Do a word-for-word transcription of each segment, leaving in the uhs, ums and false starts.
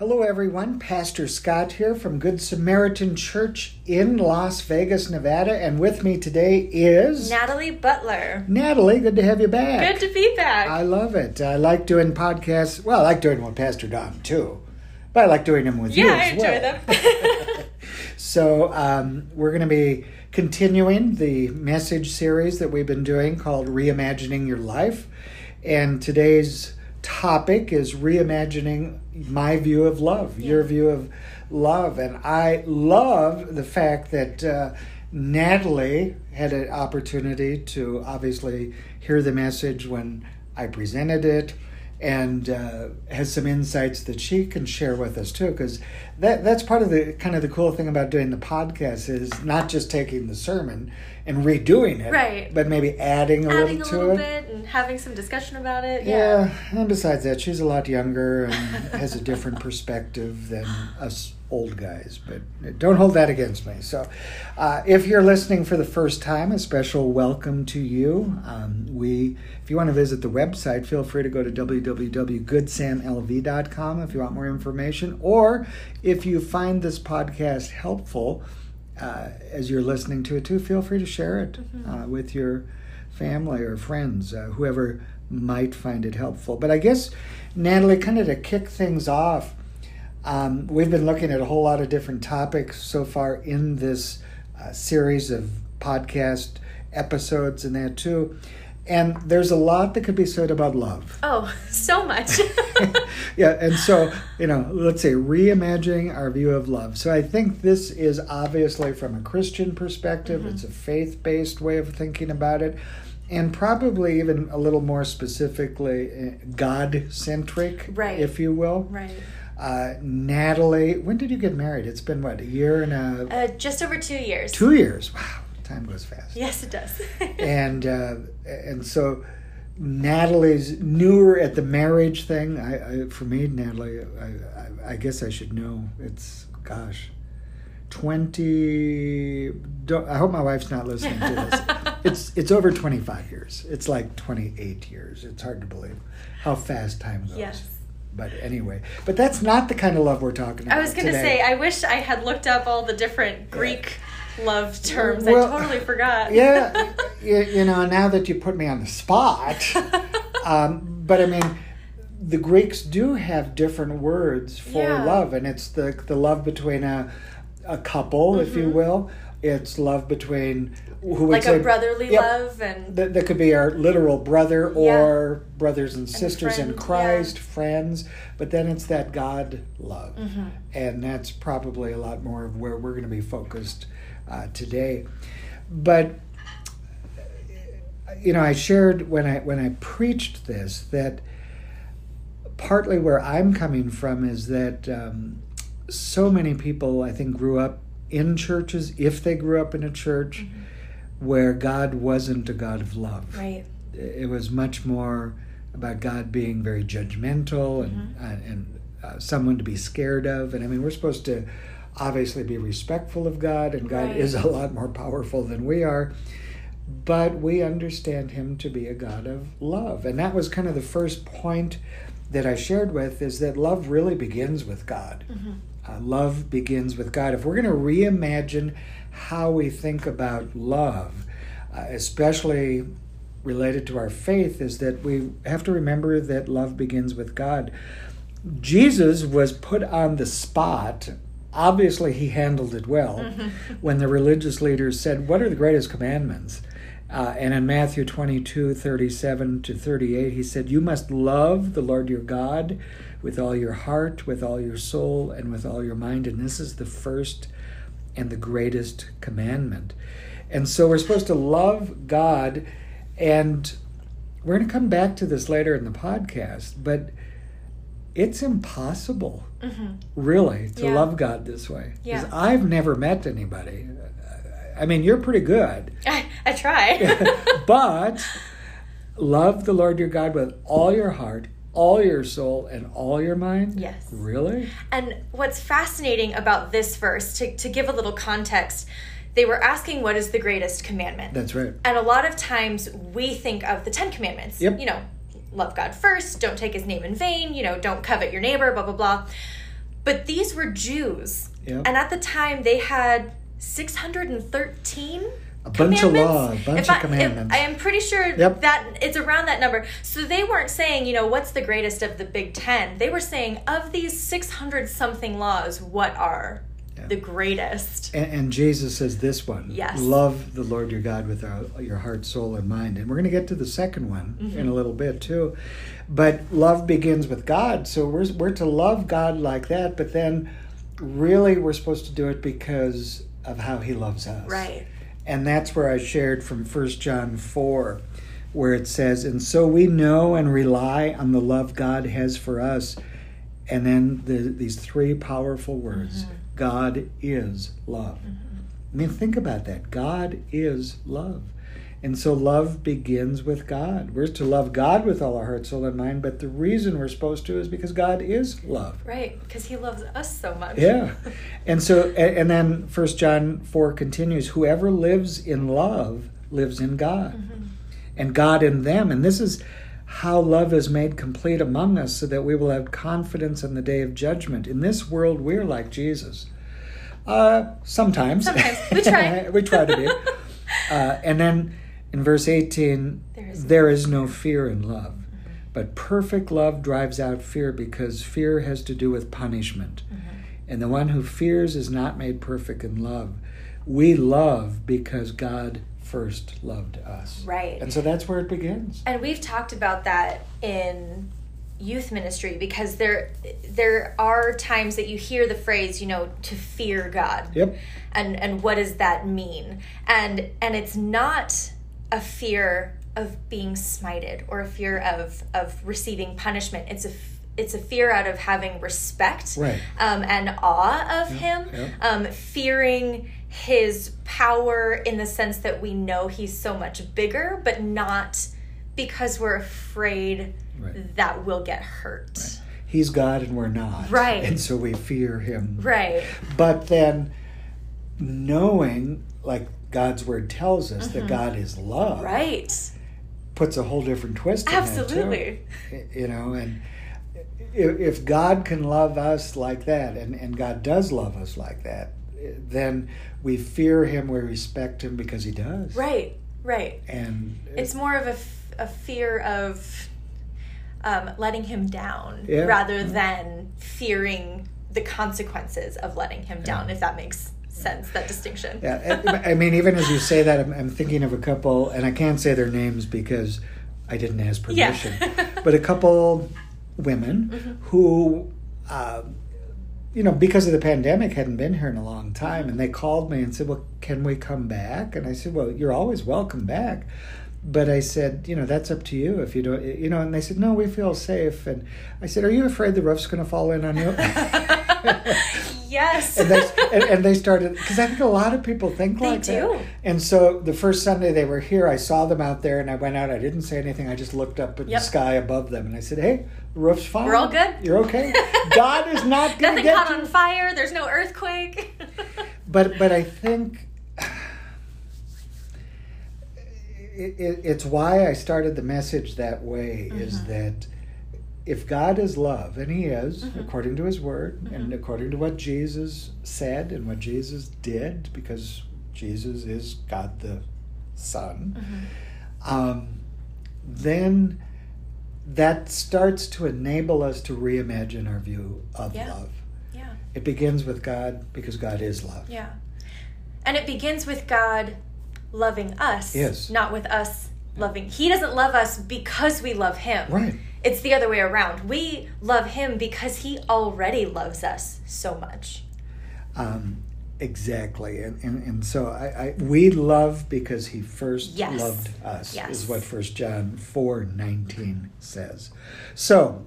Hello everyone, Pastor Scott here from Good Samaritan Church in Las Vegas, Nevada, and with me today is... Natalie Butler. Natalie, good to have you back. Good to be back. I love it. I like doing podcasts. Well, I like doing one with Pastor Dom too, but I like doing them with yeah, you as well. Yeah, I enjoy them. So um, we're going to be continuing the message series that we've been doing called Reimagining Your Life, and today's topic is reimagining my view of love, yeah. your view of love. And I love the fact that uh, Natalie had an opportunity to obviously hear the message when I presented it, and uh, has some insights that she can share with us too, because that that's part of the kind of the cool thing about doing the podcast is not just taking the sermon and redoing it, right, but maybe adding a adding little a to little it bit and having some discussion about it. Yeah. yeah and besides that, she's a lot younger and has a different perspective than us old guys, but don't hold that against me. So uh, if you're listening for the first time, a special welcome to you. Um, we, if you want to visit the website, feel free to go to w w w dot good sam l v dot com if you want more information, or if you find this podcast helpful uh, as you're listening to it too, feel free to share it mm-hmm. uh, with your family or friends, uh, whoever might find it helpful. But I guess, Natalie, kind of to kick things off, Um, we've been looking at a whole lot of different topics so far in this uh, series of podcast episodes and that too. And there's a lot that could be said about love. Oh, so much. Yeah, and so, you know, let's say reimagining our view of love. So I think this is obviously from a Christian perspective. Mm-hmm. It's a faith-based way of thinking about it. And probably even a little more specifically, God-centric, right, if you will. Right. Uh, Natalie, when did you get married? It's been, what, a year and a... Uh, just over two years. Two years. Wow. Time goes fast. Yes, it does. and uh, and so Natalie's newer at the marriage thing. I, I For me, Natalie, I, I, I guess I should know. It's, gosh, twenty... Don't, I hope my wife's not listening to this. It's it's over twenty-five years. It's like twenty-eight years. It's hard to believe how fast time goes. Yes. But anyway, but that's not the kind of love we're talking about. I was going to say, I wish I had looked up all the different Greek yeah. love terms. Well, I totally forgot. Yeah, you, you know, now that you put me on the spot. Um, but I mean, the Greeks do have different words for yeah. love, and it's the the love between a a couple, mm-hmm. if you will. It's love between who like a say, brotherly yeah, love, and that, that could be our literal brother or yeah. brothers and, and sisters friend, in Christ, yeah. friends. But then it's that God love, mm-hmm. and that's probably a lot more of where we're going to be focused uh, today. But you know, I shared when I when I preached this that partly where I'm coming from is that um, so many people I think grew up in churches, if they grew up in a church, mm-hmm. where God wasn't a God of love. Right. It was much more about God being very judgmental and mm-hmm. uh, and uh, someone to be scared of. And I mean, we're supposed to obviously be respectful of God, and God right. is a lot more powerful than we are. But we understand him to be a God of love. And that was kind of the first point that I shared with, is that love really begins with God. Mm-hmm. Uh, love begins with God. If we're going to reimagine how we think about love, uh, especially related to our faith, is that we have to remember that love begins with God. Jesus was put on the spot. Obviously, he handled it well mm-hmm. when the religious leaders said, "What are the greatest commandments?" Uh, and in Matthew twenty-two, thirty-seven to thirty-eight, he said, "You must love the Lord your God with all your heart, with all your soul, and with all your mind. And this is the first and the greatest commandment." And so we're supposed to love God. And we're going to come back to this later in the podcast, but it's impossible, mm-hmm. really, to yeah. love God this way. Because yeah. I've never met anybody. I mean, you're pretty good. I, I try. But love the Lord your God with all your heart, all your soul, and all your mind? Yes. Really? And what's fascinating about this verse, to, to give a little context, they were asking, what is the greatest commandment? That's right. And a lot of times we think of the Ten Commandments. Yep. You know, love God first, don't take his name in vain, you know, don't covet your neighbor, blah, blah, blah. But these were Jews. Yep. And at the time, they had six hundred thirteen a bunch of law, a bunch if of I, commandments. I am pretty sure yep. that it's around that number. So they weren't saying, you know, what's the greatest of the Big Ten? They were saying, of these six hundred something laws, what are yeah. the greatest? And, and Jesus says this one. Yes. Love the Lord your God with our, your heart, soul, and mind. And we're going to get to the second one mm-hmm. in a little bit, too. But love begins with God. So we're we're to love God like that. But then really we're supposed to do it because of how he loves us. Right. And that's where I shared from First John four, where it says, and so we know and rely on the love God has for us. And then the, these three powerful words, mm-hmm. God is love. Mm-hmm. I mean, think about that. God is love. And so love begins with God. We're to love God with all our heart, soul, and mind, but the reason we're supposed to is because God is love. Right, because he loves us so much. Yeah. And so, and then First John four continues, whoever lives in love lives in God, mm-hmm. and God in them. And this is how love is made complete among us, so that we will have confidence in the day of judgment. In this world, we're like Jesus. Uh, sometimes. Sometimes. We try. We try to be. Uh, and then... In verse eighteen, there is, there is no fear in love, mm-hmm. but perfect love drives out fear, because fear has to do with punishment. Mm-hmm. And the one who fears is not made perfect in love. We love because God first loved us. Right. And so that's where it begins. And we've talked about that in youth ministry, because there there are times that you hear the phrase, you know, to fear God. Yep. And and what does that mean? And and it's not a fear of being smited or a fear of, of receiving punishment. It's a it's a fear out of having respect right. um, and awe of yeah, him, yeah. Um, fearing his power in the sense that we know he's so much bigger, but not because we're afraid right. that we'll get hurt. Right. He's God and we're not. Right. And so we fear him. Right. But then knowing, like, God's word tells us mm-hmm. that God is love. Right. Puts a whole different twist on it. Absolutely. You know, and if God can love us like that, and, and God does love us like that, then we fear him, we respect him because he does. Right, right. And it's more of a, a fear of um, letting him down yeah, rather yeah. than fearing the consequences of letting him down, yeah. if that makes sense. sense, that distinction. Yeah, I mean, even as you say that, I'm, I'm thinking of a couple, and I can't say their names because I didn't ask permission, yeah. but a couple women mm-hmm. who, uh, you know, because of the pandemic, hadn't been here in a long time, and they called me and said, well, can we come back? And I said, well, you're always welcome back. But I said, you know, that's up to you if you don't, you know, and they said, no, we feel safe. And I said, are you afraid the roof's going to fall in on you? Yes. and, they, and, and they started, because I think a lot of people think they like do. That. And so the first Sunday they were here, I saw them out there, and I went out. I didn't say anything. I just looked up at yep. the sky above them, and I said, hey, the roof's fine. We're all good. You're okay. God is not going to get you. Nothing caught on fire. There's no earthquake. but But I think... It's why I started the message that way, mm-hmm. is that if God is love, and he is, mm-hmm. according to his word, mm-hmm. and according to what Jesus said and what Jesus did, because Jesus is God the Son, mm-hmm. um, then that starts to enable us to reimagine our view of yeah. love. Yeah. It begins with God, because God is love. Yeah. And it begins with God loving us, yes. not with us loving. He doesn't love us because we love him. Right. It's the other way around. We love him because he already loves us so much. Um, exactly. And and, and so I, I we love because he first yes. loved us, yes. is what First John four nineteen says. So,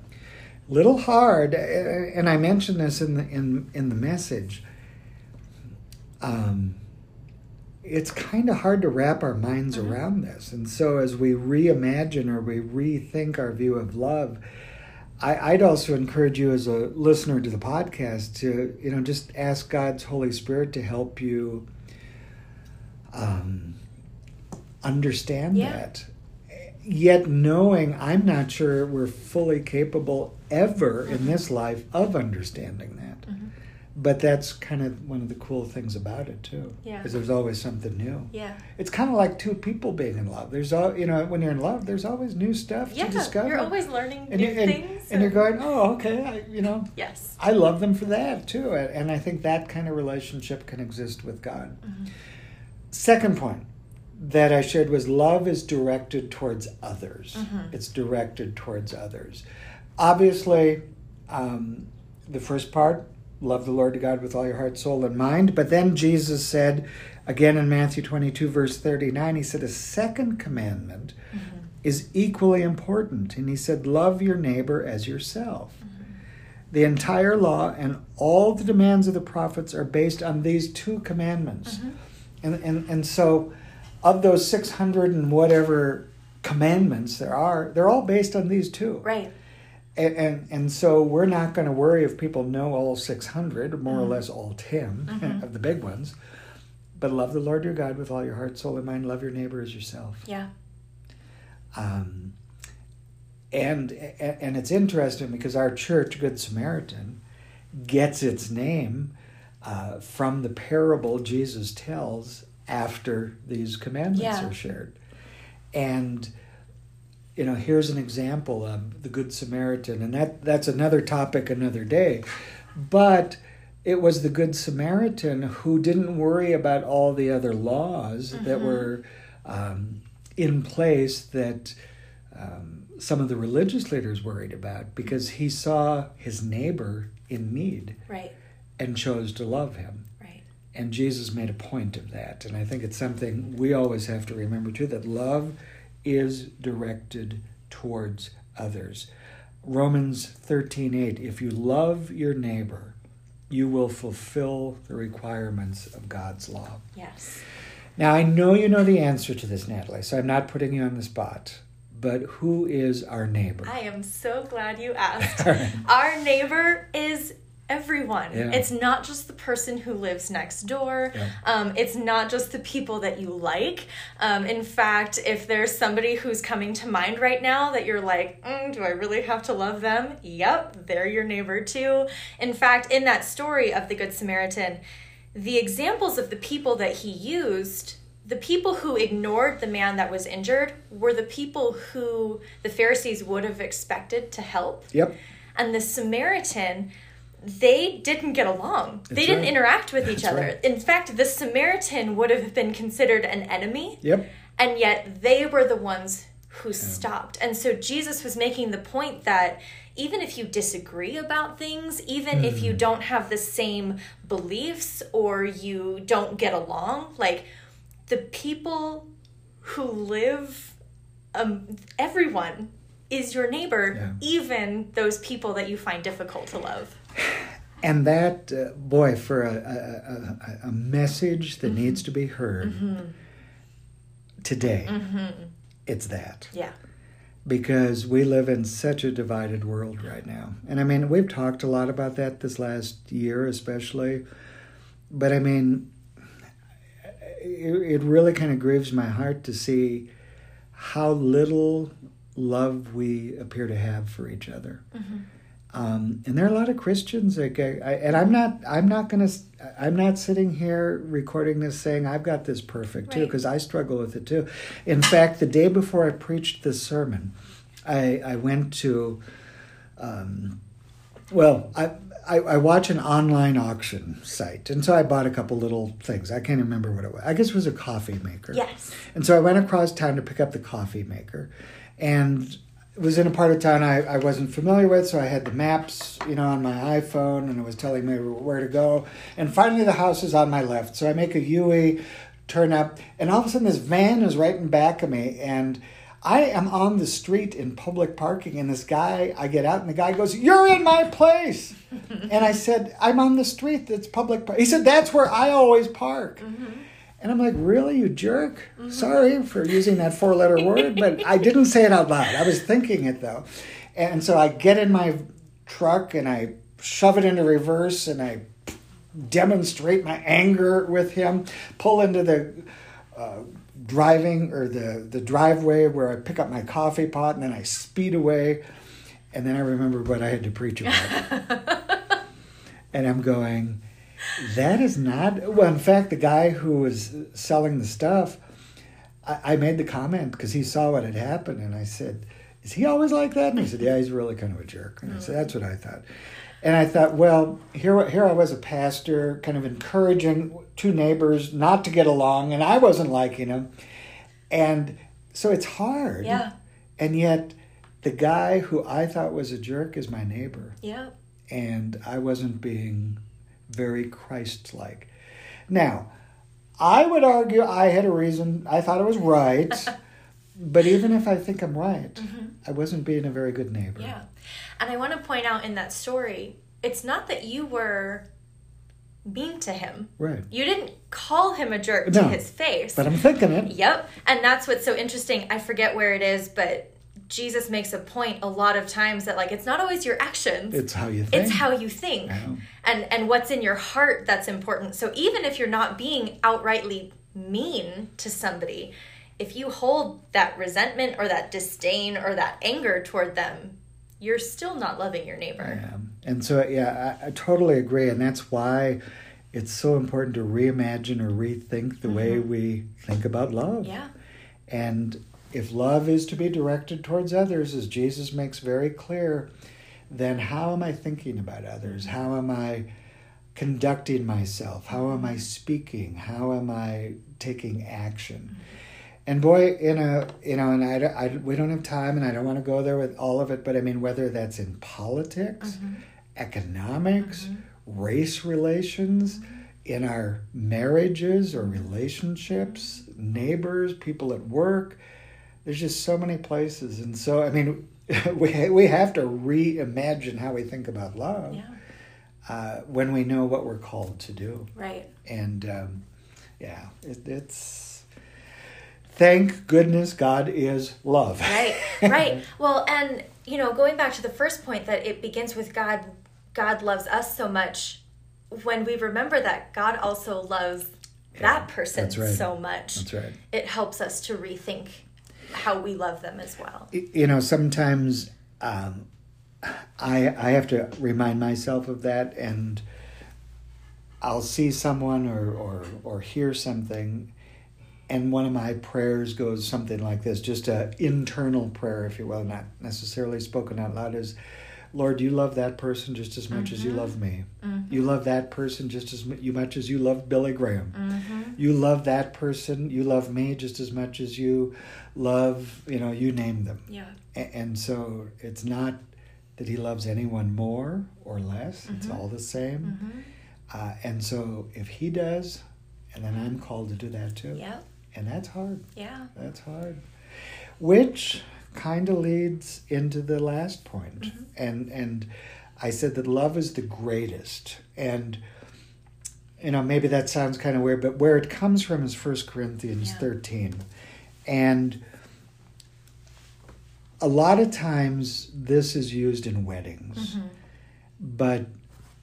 little hard, and I mentioned this in the, in, in the message, um, it's kind of hard to wrap our minds mm-hmm. around this. And so as we reimagine or we rethink our view of love, I, I'd also encourage you as a listener to the podcast to, you know, just ask God's Holy Spirit to help you um, understand yeah. that. yet knowing I'm not sure we're fully capable ever in this life of understanding that. Mm-hmm. But that's kind of one of the cool things about it, too, yeah. is there's always something new. Yeah. It's kind of like two people being in love. There's all, you know, when you're in love, there's always new stuff yeah, to discover. You're always learning and new you, and, things. And or... you're going, oh, okay, I, you know. Yes. I love them for that, too. And I think that kind of relationship can exist with God. Mm-hmm. Second point that I shared was love is directed towards others. Mm-hmm. It's directed towards others. Obviously, um, the first part, love the Lord God with all your heart, soul, and mind. But then Jesus said, again in Matthew twenty-two, verse thirty-nine, he said a second commandment mm-hmm. is equally important. And he said, love your neighbor as yourself. Mm-hmm. The entire law and all the demands of the prophets are based on these two commandments. Mm-hmm. And, and, and so of those six hundred and whatever commandments there are, they're all based on these two. Right. And, and and so we're not going to worry if people know all six hundred, more mm-hmm. or less all ten mm-hmm. of the big ones. But love the Lord your God with all your heart, soul, and mind. Love your neighbor as yourself. Yeah. Um. And and it's interesting because our church, Good Samaritan, gets its name uh, from the parable Jesus tells after these commandments yeah. are shared. And you know, here's an example of the Good Samaritan, and that, that's another topic another day. But it was the Good Samaritan who didn't worry about all the other laws mm-hmm. that were um, in place that um, some of the religious leaders worried about, because he saw his neighbor in need right. and chose to love him. Right. And Jesus made a point of that. And I think it's something we always have to remember, too, that love is directed towards others. Romans thirteen eight, if you love your neighbor, you will fulfill the requirements of God's law. Yes. Now, I know you know the answer to this, Natalie, so I'm not putting you on the spot, but who is our neighbor? I am so glad you asked. Our neighbor is everyone. Yeah. It's not just the person who lives next door. Yeah. Um, it's not just the people that you like. Um, in fact, if there's somebody who's coming to mind right now that you're like, mm, do I really have to love them? Yep, they're your neighbor too. In fact, in that story of the Good Samaritan, the examples of the people that he used, the people who ignored the man that was injured were the people who the Pharisees would have expected to help. Yep. And the Samaritan, they didn't get along. That's they didn't right. interact with each That's other. Right. In fact, the Samaritan would have been considered an enemy. Yep. And yet they were the ones who yeah. stopped. And so Jesus was making the point that even if you disagree about things, even mm. if you don't have the same beliefs or you don't get along, like the people who live, um, everyone is your neighbor, yeah. even those people that you find difficult to love. And that, uh, boy, for a, a, a, a message that mm-hmm. needs to be heard mm-hmm. today, mm-hmm. it's that. Yeah. Because we live in such a divided world right now. And I mean, we've talked a lot about that this last year especially. But I mean, it, it really kind of grieves my heart to see how little love we appear to have for each other. Mm-hmm. Um, and there are a lot of Christians that get, I, and I'm not, I'm not going to, I'm not sitting here recording this saying I've got this perfect right. too, because I struggle with it too. In fact, the day before I preached this sermon, I, I went to, um, well, I, I, I watch an online auction site. And so I bought a couple little things. I can't remember what it was. I guess it was a coffee maker. Yes. And so I went across town to pick up the coffee maker, and it was in a part of town I, I wasn't familiar with, so I had the maps, you know, on my iPhone, and it was telling me where to go. And finally the house is on my left, so I make a U-ey, turn up, and all of a sudden this van is right in back of me, and I am on the street in public parking, and this guy, I get out, and the guy goes, "You're in my place!" And I said, "I'm on the street, it's public park." He said, "That's where I always park." Mm-hmm. And I'm like, "Really, you jerk? Mm-hmm. Sorry for using that four-letter word," but I didn't say it out loud. I was thinking it, though. And so I get in my truck, and I shove it into reverse, and I demonstrate my anger with him, pull into the uh, driving or the, the driveway where I pick up my coffee pot and then I speed away. And then I remember what I had to preach about. And I'm going, that is not... Well, in fact, the guy who was selling the stuff, I, I made the comment because he saw what had happened. And I said, is he always like that? And he said, yeah, he's really kind of a jerk. And I said, that's what I thought. And I thought, well, here, here I was, a pastor, kind of encouraging two neighbors not to get along, and I wasn't liking them. And so it's hard. Yeah. And yet the guy who I thought was a jerk is my neighbor. Yeah. And I wasn't being very Christ-like. Now, I would argue I had a reason. I thought it was right. But even if I think I'm right, mm-hmm. I wasn't being a very good neighbor. Yeah. And I want to point out in that story, it's not that you were mean to him. Right. You didn't call him a jerk no, to his face. But I'm thinking it. Yep. And that's what's so interesting. I forget where it is, but Jesus makes a point a lot of times that, like, it's not always your actions. It's how you think. It's how you think. Yeah. And and what's in your heart that's important. So even if you're not being outrightly mean to somebody, if you hold that resentment or that disdain or that anger toward them, you're still not loving your neighbor. Yeah. And so, yeah, I, I totally agree. And that's why it's so important to reimagine or rethink the mm-hmm. way we think about love. Yeah. And if love is to be directed towards others, as Jesus makes very clear, then how am I thinking about others? How am I conducting myself? How am I speaking? How am I taking action? Mm-hmm. And boy, in a, you know, and I, I, we don't have time, and I don't want to go there with all of it, but I mean, whether that's in politics, mm-hmm. economics, mm-hmm. race relations, mm-hmm. in our marriages or relationships, neighbors, people at work, there's just so many places. And so, I mean, we we have to reimagine how we think about love yeah. uh, when we know what we're called to do. Right. And, um, yeah, it, it's... Thank goodness God is love. Right, right. Well, and, you know, going back to the first point that it begins with God, God loves us so much. When we remember that God also loves yeah, that person that's right. so much, that's right. it helps us to rethink how we love them as well. You know, sometimes um, I I have to remind myself of that, and I'll see someone or or, or hear something, and one of my prayers goes something like this, just an internal prayer, if you will, not necessarily spoken out loud, is, Lord, you love that person just as much mm-hmm. as you love me. Mm-hmm. You love that person just as much as you love Billy Graham. Mm-hmm. You love that person, you love me just as much as you love, you know, you name them. Yeah. A- and so it's not that he loves anyone more or less. Mm-hmm. It's all the same. Mm-hmm. Uh, and so if he does, and then I'm called to do that too. Yeah. And that's hard. Yeah. That's hard. Which kind of leads into the last point. Mm-hmm. And and I said that love is the greatest. And, you know, maybe that sounds kind of weird, but where it comes from is First Corinthians yeah. thirteen. And a lot of times this is used in weddings. Mm-hmm. But,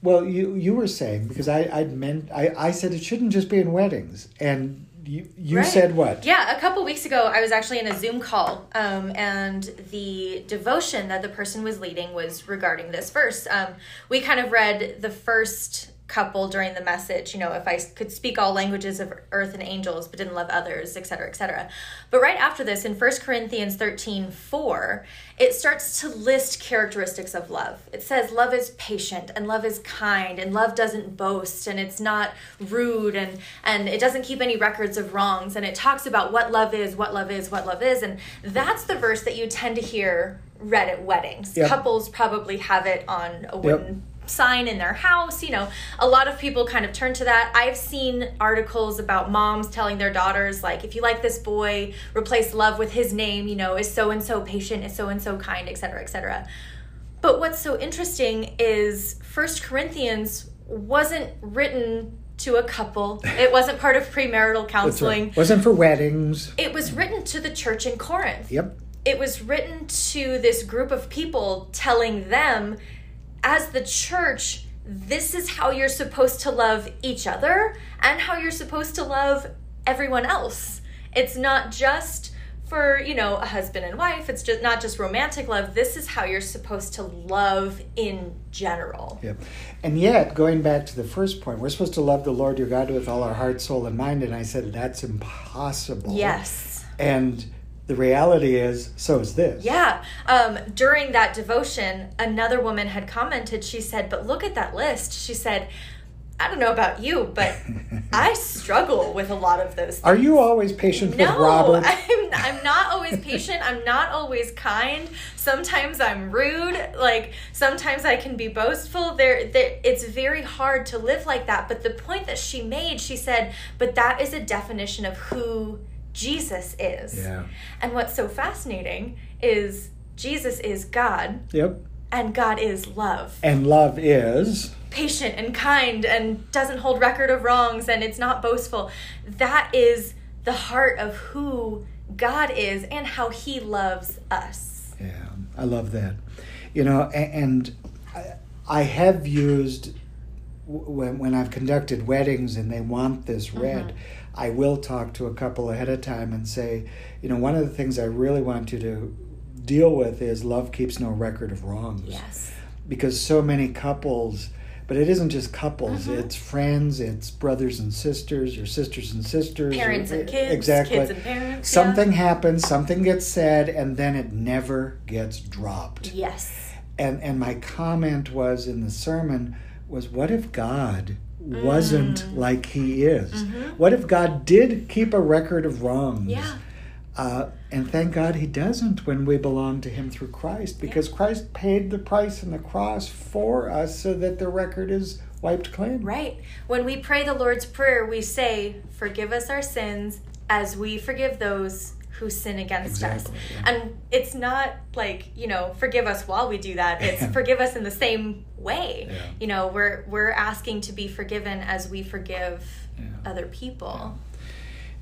well, you you were saying, because I, I'd meant, I, I said it shouldn't just be in weddings. And You, you right. said what? Yeah, a couple weeks ago, I was actually in a Zoom call, um, and the devotion that the person was leading was regarding this verse. Um, we kind of read the first couple during the message, you know, if I could speak all languages of earth and angels, but didn't love others, et cetera, et cetera. But right after this, in First Corinthians thirteen four, it starts to list characteristics of love. It says love is patient, and love is kind, and love doesn't boast, and it's not rude, and, and it doesn't keep any records of wrongs. And it talks about what love is, what love is, what love is. And that's the verse that you tend to hear read at weddings. Yep. Couples probably have it on a wooden yep. sign in their house. You know, a lot of people kind of turn to that. I've seen articles about moms telling their daughters, like, if you like this boy, replace love with his name, you know, is so-and-so patient, is so-and-so kind, et cetera, et cetera. But what's so interesting is First Corinthians wasn't written to a couple. It wasn't part of premarital counseling. Right. It wasn't for weddings. It was written to the church in Corinth. Yep. It was written to this group of people telling them, as the church, this is how you're supposed to love each other and how you're supposed to love everyone else. It's not just for, you know, a husband and wife. It's just not just romantic love. This is how you're supposed to love in general. Yeah. And yet, going back to the first point, we're supposed to love the Lord your God with all our heart, soul, and mind. And I said, that's impossible. Yes. And the reality is, so is this. Yeah. Um, during that devotion, another woman had commented. She said, but look at that list. She said, I don't know about you, but I struggle with a lot of those things. Are you always patient no, with Robert? No, I'm, I'm not always patient. I'm not always kind. Sometimes I'm rude. Like, sometimes I can be boastful. There, there, it's very hard to live like that. But the point that she made, she said, but that is a definition of who Jesus is. Yeah. And what's so fascinating is Jesus is God. Yep. And God is love. And love is patient and kind and doesn't hold record of wrongs and it's not boastful. That is the heart of who God is and how he loves us. Yeah, I love that. You know, and I have used, when when I've conducted weddings and they want this read, mm-hmm. I will talk to a couple ahead of time and say, you know, one of the things I really want you to deal with is love keeps no record of wrongs. Yes. Because so many couples, but it isn't just couples, mm-hmm. it's friends, it's brothers and sisters, or sisters and sisters. Parents or, and kids, exactly. Kids and parents. Something yeah. happens, something gets said, and then it never gets dropped. Yes. And and my comment was in the sermon was, what if God mm. wasn't like he is? Mm-hmm. What if God did keep a record of wrongs? Yeah. Uh, and thank God he doesn't when we belong to him through Christ, because yeah. Christ paid the price on the cross for us so that the record is wiped clean. Right. When we pray the Lord's Prayer, we say, forgive us our sins as we forgive those who sin against exactly, us. Yeah. And it's not like, you know, forgive us while we do that. It's forgive us in the same way. Yeah. You know, we're we're asking to be forgiven as we forgive yeah. other people.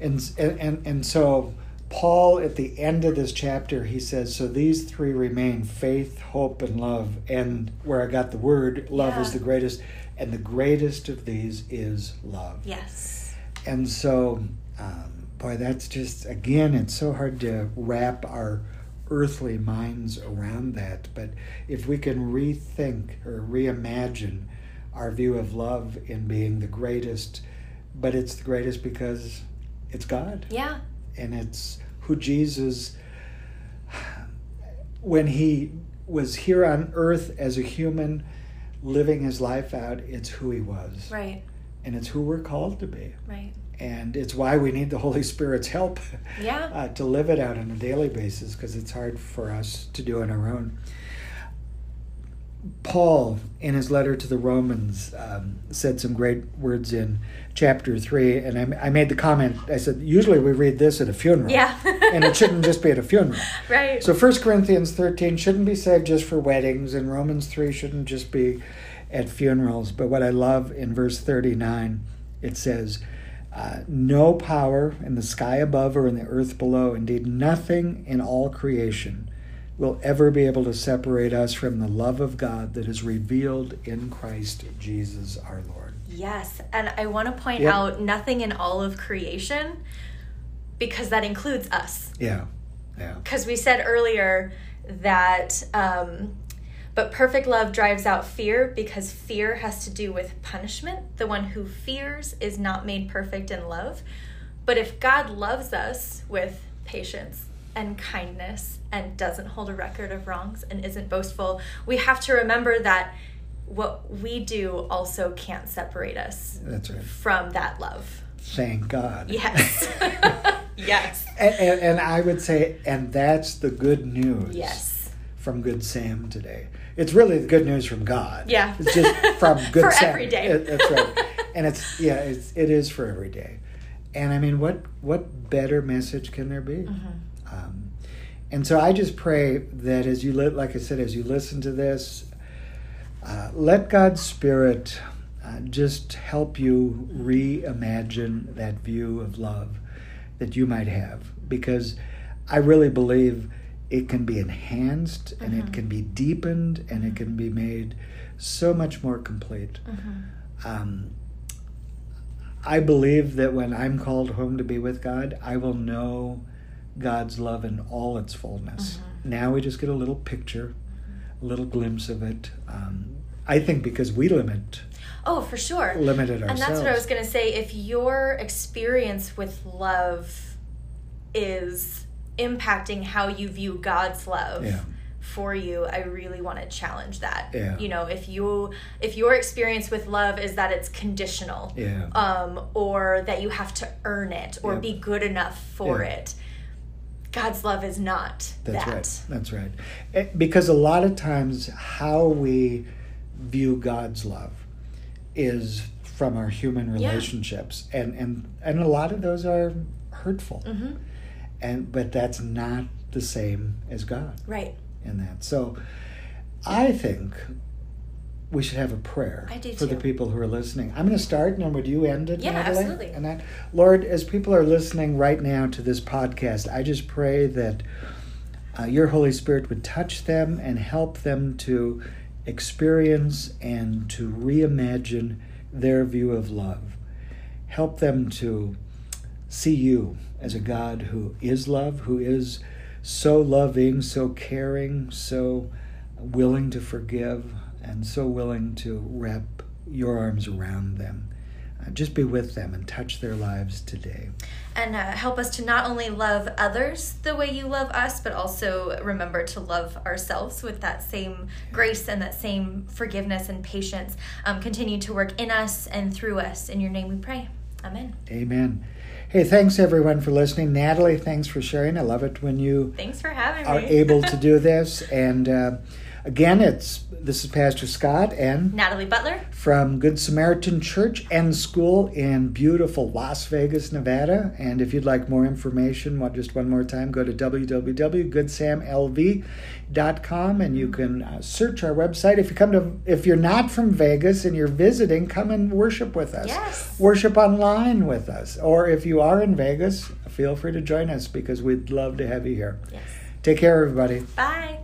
Yeah. And, and and so Paul, at the end of this chapter, he says, so these three remain, faith, hope, and love. And where I got the word, love yeah. is the greatest. And the greatest of these is love. Yes. And so, um, boy, that's just, again, it's so hard to wrap our earthly minds around that. But if we can rethink or reimagine our view of love in being the greatest, but it's the greatest because it's God. Yeah. And it's who Jesus, when he was here on earth as a human, living his life out, it's who he was. Right. And it's who we're called to be. Right. And it's why we need the Holy Spirit's help yeah. uh, to live it out on a daily basis, because it's hard for us to do on our own. Paul, in his letter to the Romans, um, said some great words in chapter three, and I, I made the comment, I said, usually we read this at a funeral, yeah. and it shouldn't just be at a funeral. Right. So First Corinthians thirteen shouldn't be saved just for weddings, and Romans three shouldn't just be at funerals. But what I love in verse thirty-nine, it says, uh, no power in the sky above or in the earth below, indeed nothing in all creation will ever be able to separate us from the love of God that is revealed in Christ Jesus our Lord. Yes, and I want to point yep. out nothing in all of creation, because that includes us. Yeah, yeah. Because we said earlier that, um, but perfect love drives out fear, because fear has to do with punishment. The one who fears is not made perfect in love. But if God loves us with patience and kindness and doesn't hold a record of wrongs and isn't boastful, we have to remember that what we do also can't separate us That's right. from that love. Thank God. Yes. Yes. And, and, and I would say, and that's the good news yes. from Good Sam today. It's really the good news from God. Yeah. It's just from Good for Sam. For every day. It, that's right. And it's, yeah, it's, it is for every day. And I mean, what, what better message can there be? Mm-hmm. Um, and so I just pray that as you, li- like I said, as you listen to this, uh, let God's Spirit uh, just help you reimagine that view of love that you might have. Because I really believe it can be enhanced and mm-hmm. it can be deepened and it can be made so much more complete. Mm-hmm. Um, I believe that when I'm called home to be with God, I will know God's love in all its fullness. Mm-hmm. Now we just get a little picture, a little glimpse of it. Um, I think because we limit. Oh, for sure. Limited ourselves. And that's what I was going to say. If your experience with love is impacting how you view God's love yeah. for you, I really want to challenge that. Yeah. You know, if you if your experience with love is that it's conditional, yeah. um, or that you have to earn it or yeah. be good enough for yeah. it, God's love is not That's that. Right. That's right. It, because a lot of times how we view God's love is from our human relationships, yeah. and, and and a lot of those are hurtful, mm-hmm. and but that's not the same as God, right? In that, so I think we should have a prayer I do for too. The people who are listening. I'm going to start, and then would you end it? Yeah, Natalie? Absolutely. And I, Lord, as people are listening right now to this podcast, I just pray that uh, your Holy Spirit would touch them and help them to experience and to reimagine their view of love. Help them to see you as a God who is love, who is so loving, so caring, so willing to forgive, and so willing to wrap your arms around them. Uh, just be with them and touch their lives today. And uh, help us to not only love others the way you love us, but also remember to love ourselves with that same grace and that same forgiveness and patience. Um, continue to work in us and through us. In your name we pray. Amen. Amen. Hey, thanks everyone for listening. Natalie, thanks for sharing. I love it when you thanks for having me. are able to do this. And uh, again, it's this is Pastor Scott and Natalie Butler from Good Samaritan Church and School in beautiful Las Vegas, Nevada. And if you'd like more information, what, just one more time, go to w w w dot good sam l v dot com and you can uh, search our website. If you come to, if you're not from Vegas and you're visiting, come and worship with us. Yes. Worship online with us. Or if you are in Vegas, feel free to join us because we'd love to have you here. Yes. Take care, everybody. Bye.